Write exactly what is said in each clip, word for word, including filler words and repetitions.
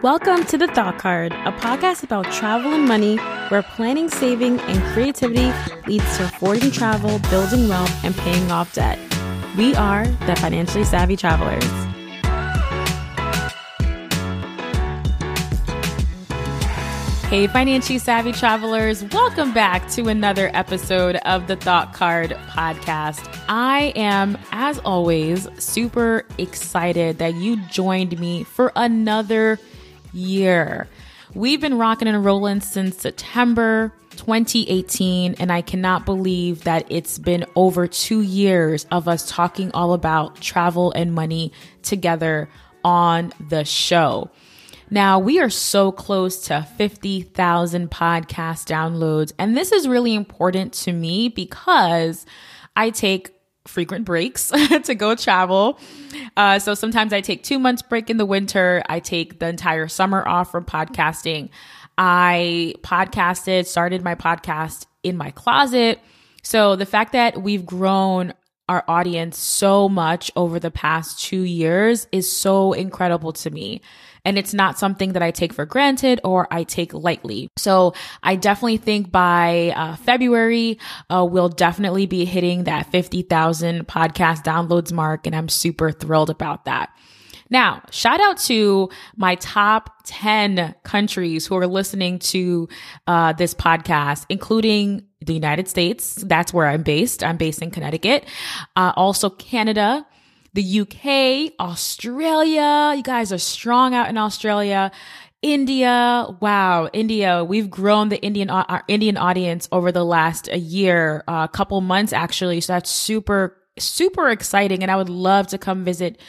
Welcome to The Thought Card, a podcast about travel and money, where planning, saving, and creativity leads to affording travel, building wealth, and paying off debt. We are the Financially Savvy Travelers. Hey, Financially Savvy Travelers, welcome back to another episode of The Thought Card podcast. I am, as always, super excited that you joined me for another year. We've been rocking and rolling since September twenty eighteen, and I cannot believe that it's been over two years of us talking all about travel and money together on the show. Now, we are so close to fifty thousand podcast downloads, and this is really important to me because I take frequent breaks to go travel. Uh, so sometimes I take two months break in the winter. I take the entire summer off from podcasting. I podcasted, started my podcast in my closet. So the fact that we've grown our audience so much over the past two years is so incredible to me. And it's not something that I take for granted or I take lightly. So I definitely think by uh, February, uh, we'll definitely be hitting that fifty thousand podcast downloads mark. And I'm super thrilled about that. Now, shout out to my top ten countries who are listening to uh, this podcast, including the United States. That's where I'm based. I'm based in Connecticut. Uh, also Canada, the U K, Australia. You guys are strong out in Australia. India. Wow. India. We've grown the Indian, our Indian audience over the last a year, a uh, couple months actually. So that's super, super exciting. And I would love to come visit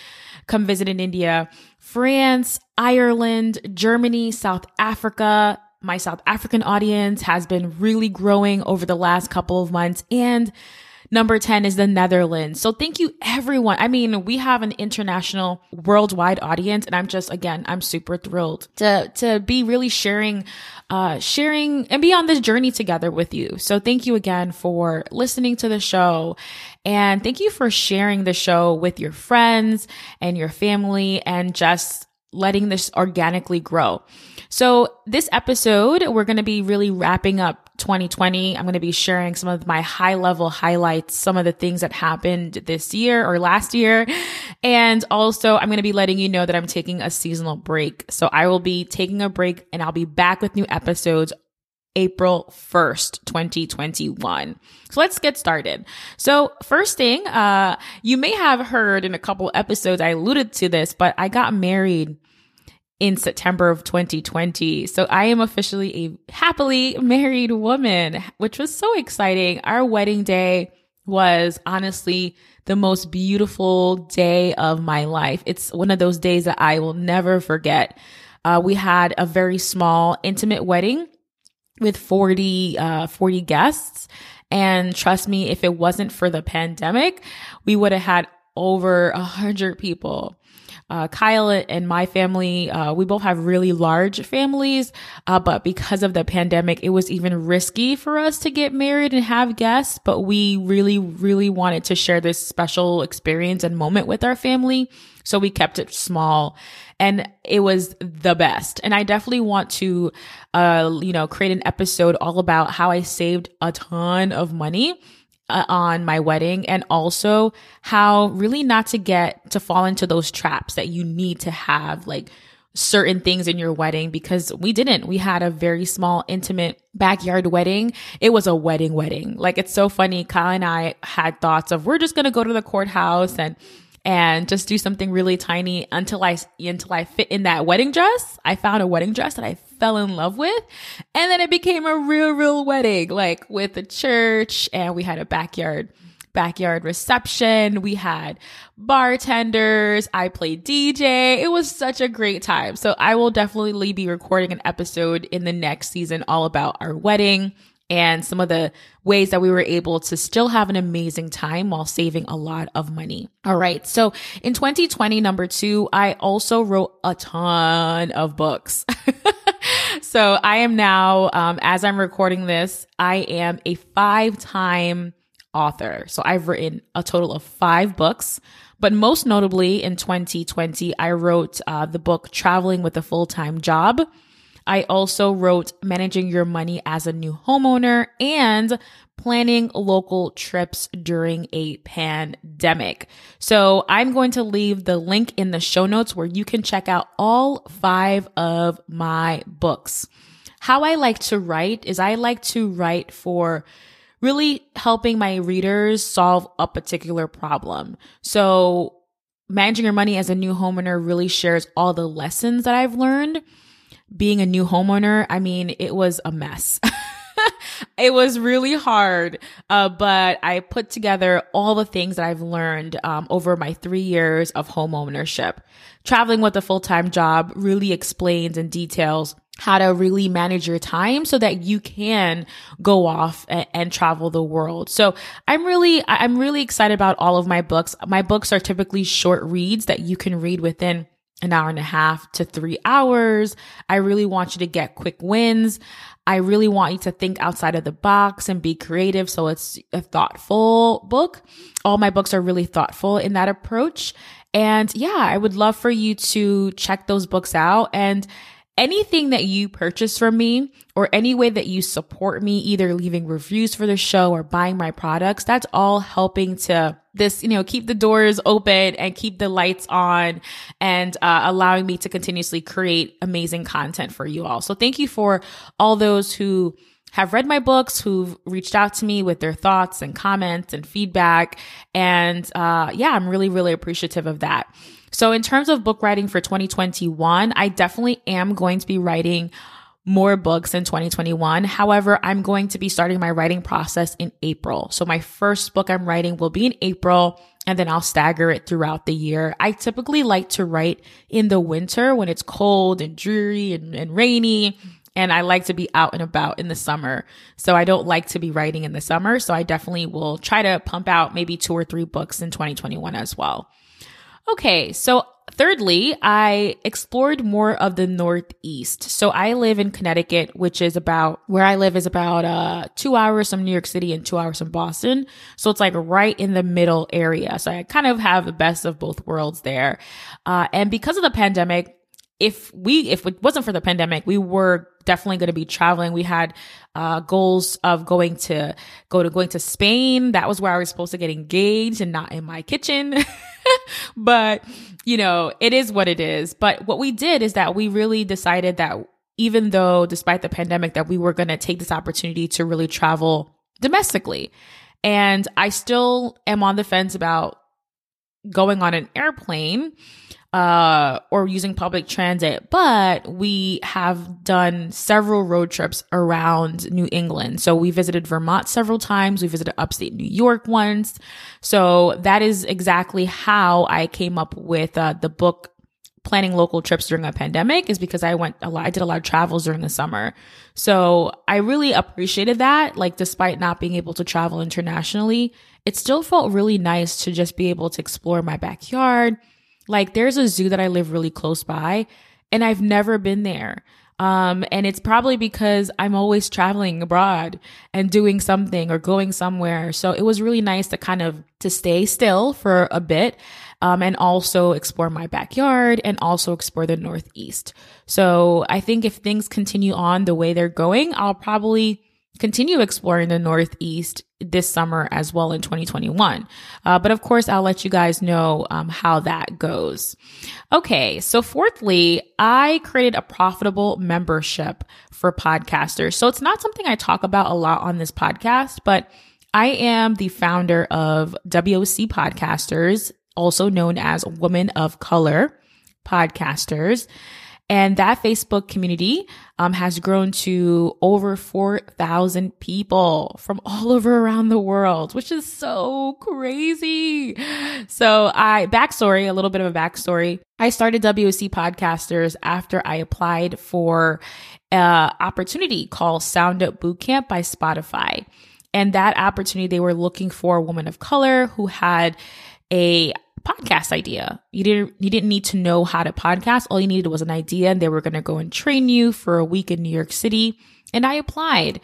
Come visit in India, France, Ireland, Germany, South Africa. My South African audience has been really growing over the last couple of months. And number ten is the Netherlands. So thank you, everyone. I mean, we have an international worldwide audience. And I'm just, again, I'm super thrilled to, to be really sharing, uh, sharing and be on this journey together with you. So thank you again for listening to the show. And thank you for sharing the show with your friends and your family and just letting this organically grow. So this episode, we're going to be really wrapping up twenty twenty. I'm going to be sharing some of my high level highlights, some of the things that happened this year or last year. And also I'm going to be letting you know that I'm taking a seasonal break. So I will be taking a break and I'll be back with new episodes April first, twenty twenty-one. So let's get started. So first thing, uh, you may have heard in a couple episodes, I alluded to this, but I got married in September of twenty twenty. So I am officially a happily married woman, which was so exciting. Our wedding day was honestly the most beautiful day of my life. It's one of those days that I will never forget. Uh, we had a very small, intimate wedding with forty, uh, forty guests. And trust me, if it wasn't for the pandemic, we would have had over a hundred people. Uh, Kyle and my family, uh, we both have really large families. Uh, but because of the pandemic, it was even risky for us to get married and have guests. But we really, really wanted to share this special experience and moment with our family. So we kept it small and it was the best. And I definitely want to, uh, you know, create an episode all about how I saved a ton of money uh, on my wedding, and also how really not to get to fall into those traps that you need to have like certain things in your wedding, because we didn't. We had a very small, intimate backyard wedding. It was a wedding wedding. Like, it's so funny. Kyle and I had thoughts of, we're just going to go to the courthouse and and just do something really tiny until I, until I fit in that wedding dress. I found a wedding dress that I fell in love with. And then it became a real, real wedding, like with a church, and we had a backyard, backyard reception. We had bartenders. I played D J. It was such a great time. So I will definitely be recording an episode in the next season all about our wedding and some of the ways that we were able to still have an amazing time while saving a lot of money. All right. So in twenty twenty, number two, I also wrote a ton of books. So I am now, um, as I'm recording this, I am a five-time author. So I've written a total of five books. But most notably in twenty twenty, I wrote uh, the book Traveling with a Full-Time Job. I also wrote Managing Your Money as a New Homeowner and Planning Local Trips During a Pandemic. So I'm going to leave the link in the show notes where you can check out all five of my books. How I like to write is I like to write for really helping my readers solve a particular problem. So Managing Your Money as a New Homeowner really shares all the lessons that I've learned. Being a new homeowner, I mean, it was a mess. It was really hard, uh, but I put together all the things that I've learned um, over my three years of homeownership. Traveling with a Full-Time Job really explains and details how to really manage your time so that you can go off and, and travel the world. So I'm really, I'm really excited about all of my books. My books are typically short reads that you can read within an hour and a half to three hours. I really want you to get quick wins. I really want you to think outside of the box and be creative. So it's a thoughtful book. All my books are really thoughtful in that approach. And yeah, I would love for you to check those books out. And anything that you purchase from me or any way that you support me, either leaving reviews for the show or buying my products, that's all helping to this, you know, keep the doors open and keep the lights on and uh, allowing me to continuously create amazing content for you all. So thank you for all those who have read my books, who've reached out to me with their thoughts and comments and feedback. And uh, yeah, I'm really, really appreciative of that. So in terms of book writing for twenty twenty-one, I definitely am going to be writing more books in twenty twenty-one. However, I'm going to be starting my writing process in April. So my first book I'm writing will be in April, and then I'll stagger it throughout the year. I typically like to write in the winter when it's cold and dreary and, and rainy, and I like to be out and about in the summer. So I don't like to be writing in the summer. So I definitely will try to pump out maybe two or three books in twenty twenty-one as well. Okay, so thirdly, I explored more of the Northeast. So I live in Connecticut, which is about, where I live is about uh, two hours from New York City and two hours from Boston. So it's like right in the middle area. So I kind of have the best of both worlds there. Uh, and because of the pandemic, if we, if it wasn't for the pandemic, we were definitely going to be traveling. We had uh, goals of going to go to going to Spain. That was where I was supposed to get engaged and not in my kitchen. But, you know, it is what it is. But what we did is that we really decided that even though despite the pandemic, that we were going to take this opportunity to really travel domestically. And I still am on the fence about going on an airplane uh, or using public transit, but we have done several road trips around New England. So we visited Vermont several times. We visited upstate New York once. So that is exactly how I came up with uh, the book Planning Local Trips During a Pandemic, is because I went a lot, I did a lot of travels during the summer. So I really appreciated that. Like, despite not being able to travel internationally, it still felt really nice to just be able to explore my backyard. Like, there's a zoo that I live really close by, and I've never been there. Um, and it's probably because I'm always traveling abroad and doing something or going somewhere. So it was really nice to kind of to stay still for a bit, um, and also explore my backyard and also explore the Northeast. So I think if things continue on the way they're going, I'll probably continue exploring the Northeast this summer as well in twenty twenty-one. Uh, but of course, I'll let you guys know um, how that goes. Okay, so fourthly, I created a profitable membership for podcasters. So it's not something I talk about a lot on this podcast, but I am the founder of W O C Podcasters, also known as Women of Color Podcasters. And that Facebook community um, has grown to over four thousand people from all over around the world, which is so crazy. So I, backstory, a little bit of a backstory. I started W O C Podcasters after I applied for an opportunity called Sound Up Bootcamp by Spotify. And that opportunity, they were looking for a woman of color who had a podcast idea. You didn't, you didn't need to know how to podcast. All you needed was an idea, and they were going to go and train you for a week in New York City. And I applied.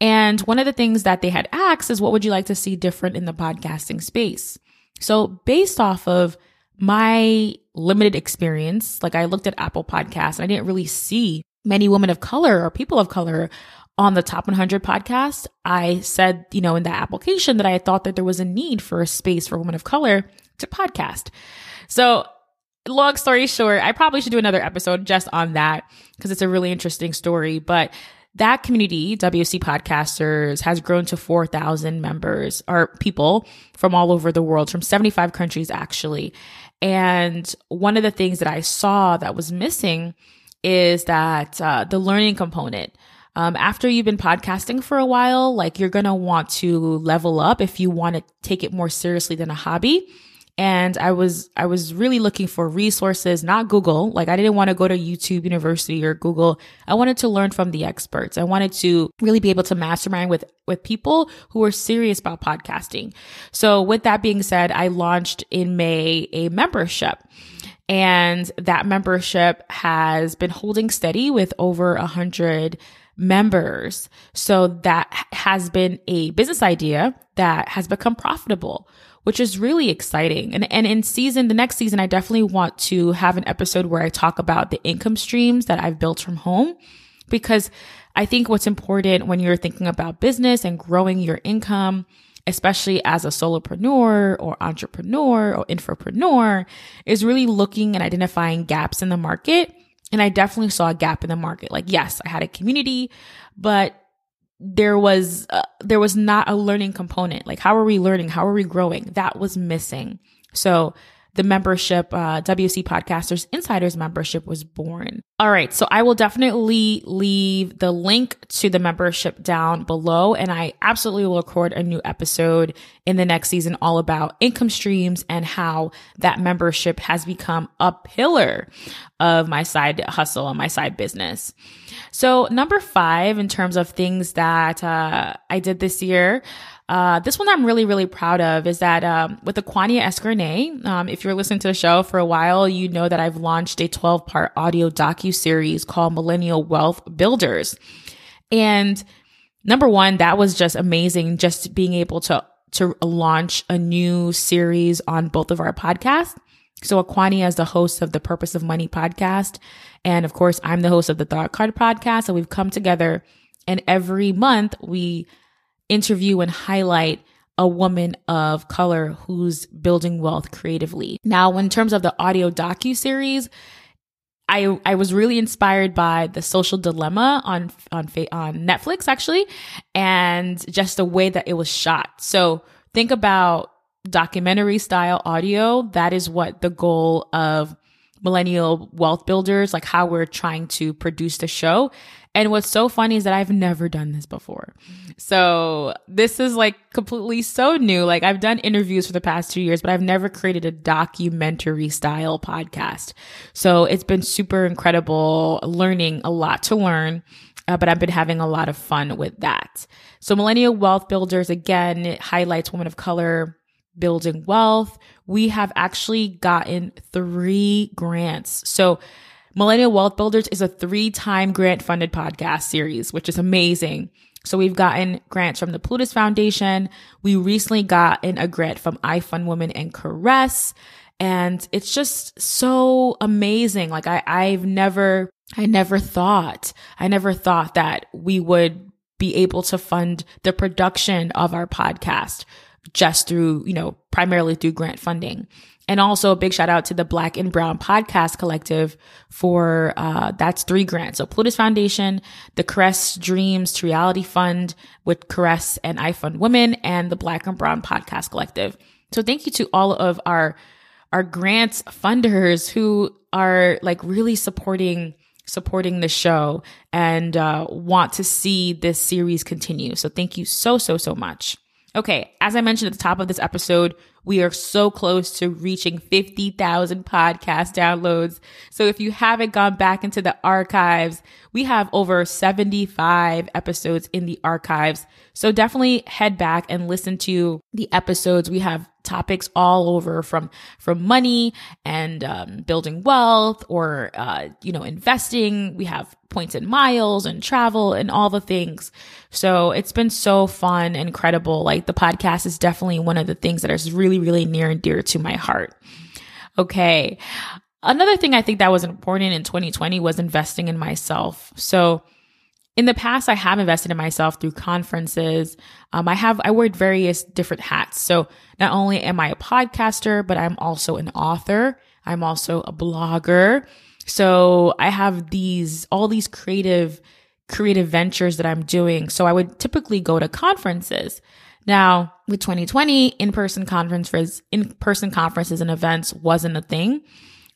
And one of the things that they had asked is, what would you like to see different in the podcasting space? So based off of my limited experience, like I looked at Apple Podcasts and I didn't really see many women of color or people of color on the top one hundred podcast. I said, you know, in that application that I thought that there was a need for a space for women of color to podcast. So long story short, I probably should do another episode just on that because it's a really interesting story. But that community, W O C Podcasters, has grown to four thousand members or people from all over the world, from seventy-five countries, actually. And one of the things that I saw that was missing is that uh, the learning component. Um, after you've been podcasting for a while, like you're going to want to level up if you want to take it more seriously than a hobby. And I was, I was really looking for resources, not Google. Like I didn't want to go to YouTube University or Google. I wanted to learn from the experts. I wanted to really be able to mastermind with, with people who are serious about podcasting. So with that being said, I launched in May a membership, and that membership has been holding steady with over a hundred members. So that has been a business idea that has become profitable, which is really exciting. And and in season, the next season, I definitely want to have an episode where I talk about the income streams that I've built from home, because I think what's important when you're thinking about business and growing your income, especially as a solopreneur or entrepreneur or infopreneur, is really looking and identifying gaps in the market. And I definitely saw a gap in the market. Like, yes, I had a community, but there was uh, there was not a learning component. Like, how are we learning? How are we growing? That was missing. So the membership, uh, W O C Podcasters Insiders membership, was born. All right. So I will definitely leave the link to the membership down below. And I absolutely will record a new episode in the next season all about income streams and how that membership has become a pillar of my side hustle and my side business. So number five, in terms of things that uh, I did this year, Uh, this one I'm really, really proud of is that, um, with Aquania Eskernay, um, if you're listening to the show for a while, you know that I've launched a twelve part audio docu-series called Millennial Wealth Builders. And number one, that was just amazing, just being able to, to launch a new series on both of our podcasts. So Aquania is the host of the Purpose of Money podcast. And of course, I'm the host of the Thought Card podcast. So we've come together, and every month we interview and highlight a woman of color who's building wealth creatively. Now, in terms of the audio docu-series, I I was really inspired by The Social Dilemma on on on Netflix, actually, and just the way that it was shot. So think about documentary style audio. That is what the goal of Millennial Wealth Builders, like how we're trying to produce the show. And what's so funny is that I've never done this before. So this is like completely so new. Like I've done interviews for the past two years, but I've never created a documentary style podcast. So it's been super incredible, learning a lot to learn, uh, but I've been having a lot of fun with that. So Millennial Wealth Builders, again, it highlights women of color building wealth. We have actually gotten three grants. So Millennial Wealth Builders is a three-time grant-funded podcast series, which is amazing. So we've gotten grants from the Plutus Foundation. We recently gotten a grant from iFund Women and Caress. And it's just so amazing. Like I, I've never, I never thought, I never thought that we would be able to fund the production of our podcast just through, you know, primarily through grant funding. And also a big shout out to the Black and Brown Podcast Collective for, uh, that's three grants. So Plutus Foundation, the Caress Dreams to Reality Fund with Caress and iFund Women, and the Black and Brown Podcast Collective. So thank you to all of our, our grants funders who are like really supporting, supporting the show and, uh, want to see this series continue. So thank you so, so, so much. Okay, as I mentioned at the top of this episode, we are so close to reaching fifty thousand podcast downloads. So if you haven't gone back into the archives, we have over seventy-five episodes in the archives. So definitely head back and listen to the episodes. We have topics all over, from from money and um, building wealth, or uh, you know, investing. We have points and miles and travel and all the things. So it's been so fun and incredible. Like, the podcast is definitely one of the things that is really, really near and dear to my heart. Okay. Another thing I think that was important in twenty twenty was investing in myself. So in the past, I have invested in myself through conferences. Um, I have, I wear various different hats. So not only am I a podcaster, but I'm also an author. I'm also a blogger. So I have these, all these creative, creative ventures that I'm doing. So I would typically go to conferences. Now with twenty twenty, in-person conferences, in-person conferences and events wasn't a thing.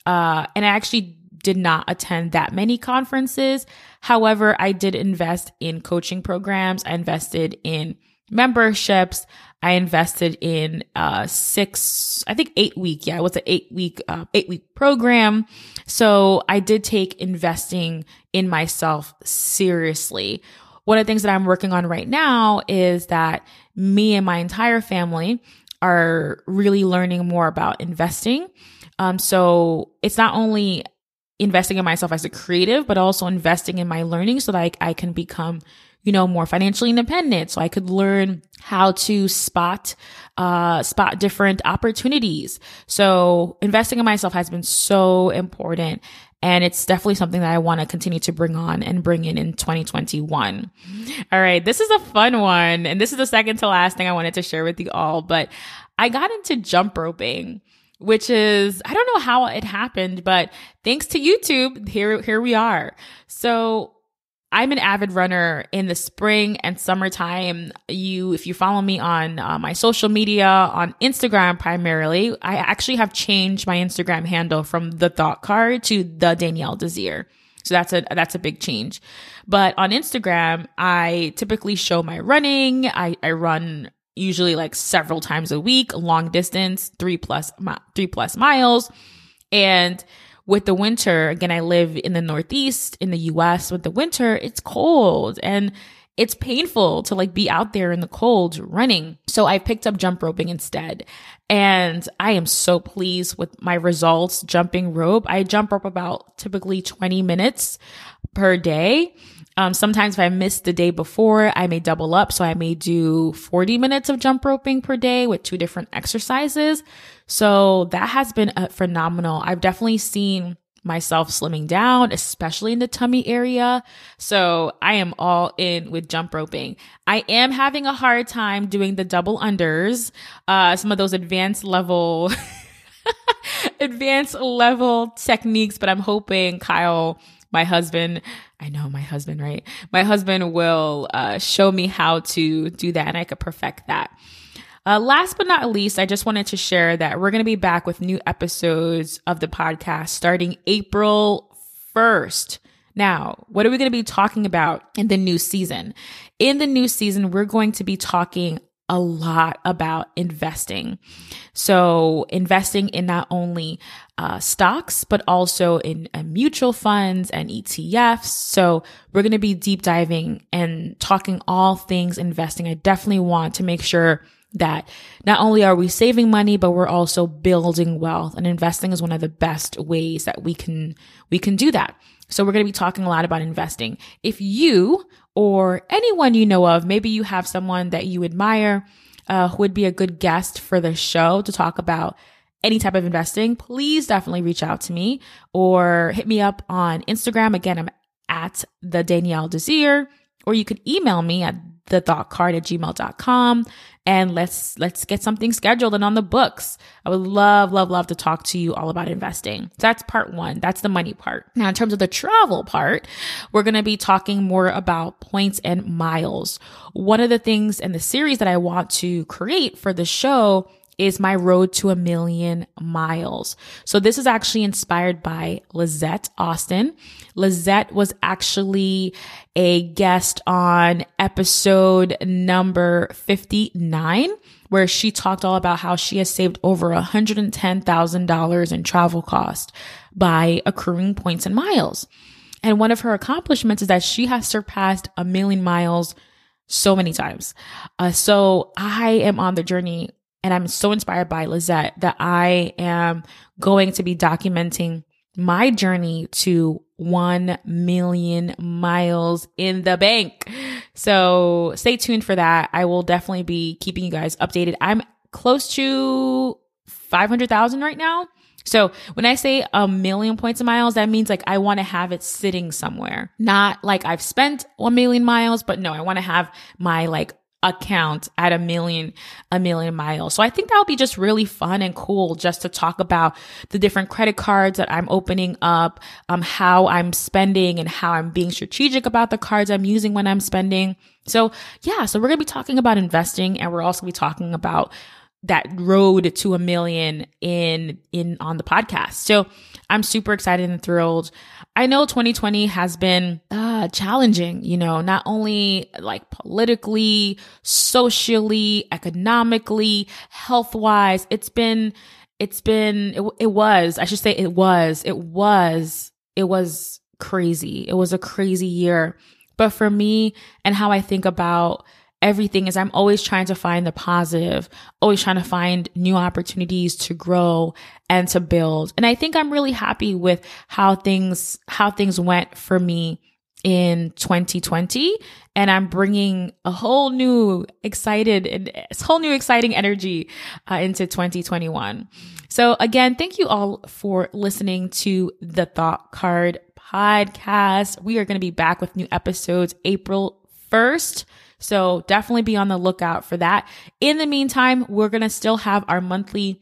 Uh, and I actually did not attend that many conferences. However, I did invest in coaching programs. I invested in memberships. I invested in uh, six, I think eight week. Yeah, it was an eight week, uh, eight week program. So I did take investing in myself seriously. One of the things that I'm working on right now is that me and my entire family are really learning more about investing. Um, so it's not only investing in myself as a creative, but also investing in my learning so that I, I can become, you know, more financially independent. So I could learn how to spot, uh, spot different opportunities. So investing in myself has been so important. And it's definitely something that I want to continue to bring on and bring in in twenty twenty-one. All right. This is a fun one. And this is the second to last thing I wanted to share with you all, but I got into jump roping, which is, I don't know how it happened, but thanks to YouTube, here, here we are. So I'm an avid runner in the spring and summertime. You, if you follow me on uh, my social media, on Instagram primarily, I actually have changed my Instagram handle from The Thought Card to The Danielle Desir. So that's a, that's a big change. But on Instagram, I typically show my running. I, I run usually like several times a week, long distance, three plus, three plus miles. And with the winter, again, I live in the Northeast in the U S With the winter, it's cold and it's painful to like be out there in the cold running. So I picked up jump roping instead. And I am so pleased with my results jumping rope. I jump rope about typically twenty minutes per day. Um, sometimes if I miss the day before, I may double up. So I may do forty minutes of jump roping per day with two different exercises. So that has been a phenomenal. I've definitely seen myself slimming down, especially in the tummy area. So I am all in with jump roping. I am having a hard time doing the double unders, uh, some of those advanced level, advanced level techniques, but I'm hoping Kyle, my husband, I know my husband, right? My husband will uh, show me how to do that and I could perfect that. Uh, last but not least, I just wanted to share that we're going to be back with new episodes of the podcast starting April first. Now, what are we going to be talking about in the new season? In the new season, we're going to be talking a lot about investing. So investing in not only uh, stocks, but also in uh, mutual funds and E T Fs. So we're going to be deep diving and talking all things investing. I definitely want to make sure that not only are we saving money, but we're also building wealth, and investing is one of the best ways that we can, we can do that. So we're going to be talking a lot about investing. If you or anyone you know of, maybe you have someone that you admire, uh, who would be a good guest for the show to talk about any type of investing, please definitely reach out to me or hit me up on Instagram. Again, I'm at the Danielle Desir, or you could email me at the thought card at gmail dot com. And let's, let's get something scheduled and on the books. I would love, love, love to talk to you all about investing. So that's part one. That's the money part. Now, in terms of the travel part, we're going to be talking more about points and miles. One of the things in the series that I want to create for the show is my road to a million miles. So this is actually inspired by Lizette Austin. Lizette was actually a guest on episode number fifty-nine, where she talked all about how she has saved over one hundred ten thousand dollars in travel costs by accruing points and miles. And one of her accomplishments is that she has surpassed a million miles so many times. Uh, so I am on the journey, and I'm so inspired by Lizette that I am going to be documenting my journey to one million miles in the bank. So stay tuned for that. I will definitely be keeping you guys updated. I'm close to five hundred thousand right now. So when I say a million points of miles, that means like I want to have it sitting somewhere. Not like I've spent one million miles, but no, I want to have my like account at a million, a million miles. So I think that'll be just really fun and cool just to talk about the different credit cards that I'm opening up, um, how I'm spending and how I'm being strategic about the cards I'm using when I'm spending. So yeah, so we're going to be talking about investing, and we're also going to be talking about that road to a million in, in, on the podcast. So I'm super excited and thrilled. I know twenty twenty has been uh, challenging, you know, not only like politically, socially, economically, health-wise. It's been, it's been, it, it was, I should say it was, it was, it was crazy. It was a crazy year. But for me and how I think about everything is I'm always trying to find the positive, always trying to find new opportunities to grow and to build. And I think I'm really happy with how things, how things went for me in twenty twenty. And I'm bringing a whole new excited and a whole new exciting energy uh, into twenty twenty-one. So again, thank you all for listening to the Thought Card podcast. We are going to be back with new episodes April first. So definitely be on the lookout for that. In the meantime, we're going to still have our monthly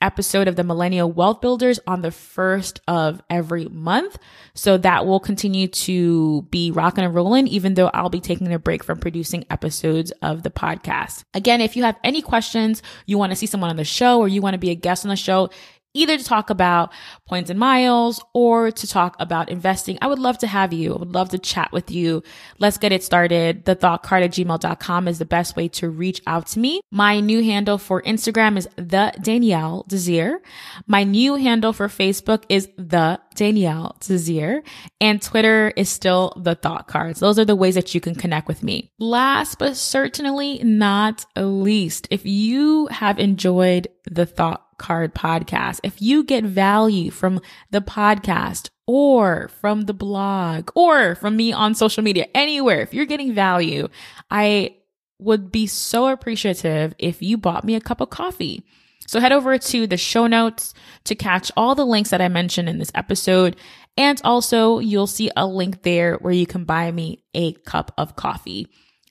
episode of the Millennial Wealth Builders on the first of every month. So that will continue to be rocking and rolling, even though I'll be taking a break from producing episodes of the podcast. Again, if you have any questions, you want to see someone on the show, or you want to be a guest on the show, either to talk about points and miles or to talk about investing, I would love to have you. I would love to chat with you. Let's get it started. the thought card at gmail dot com is the best way to reach out to me. My new handle for Instagram is the Danielle Desir. My new handle for Facebook is the Danielle Desir, and Twitter is still the Thought Cards. Those are the ways that you can connect with me. Last but certainly not least, if you have enjoyed the Thought Card podcast, if you get value from the podcast or from the blog or from me on social media, anywhere, if you're getting value, I would be so appreciative if you bought me a cup of coffee. So head over to the show notes to catch all the links that I mentioned in this episode. And also you'll see a link there where you can buy me a cup of coffee.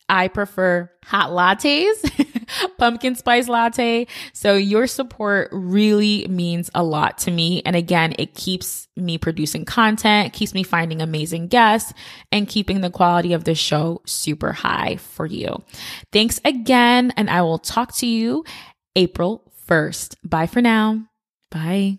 I prefer hot lattes, pumpkin spice latte. So your support really means a lot to me. And again, it keeps me producing content, keeps me finding amazing guests, and keeping the quality of the show super high for you. Thanks again. And I will talk to you April first. Bye for now. Bye.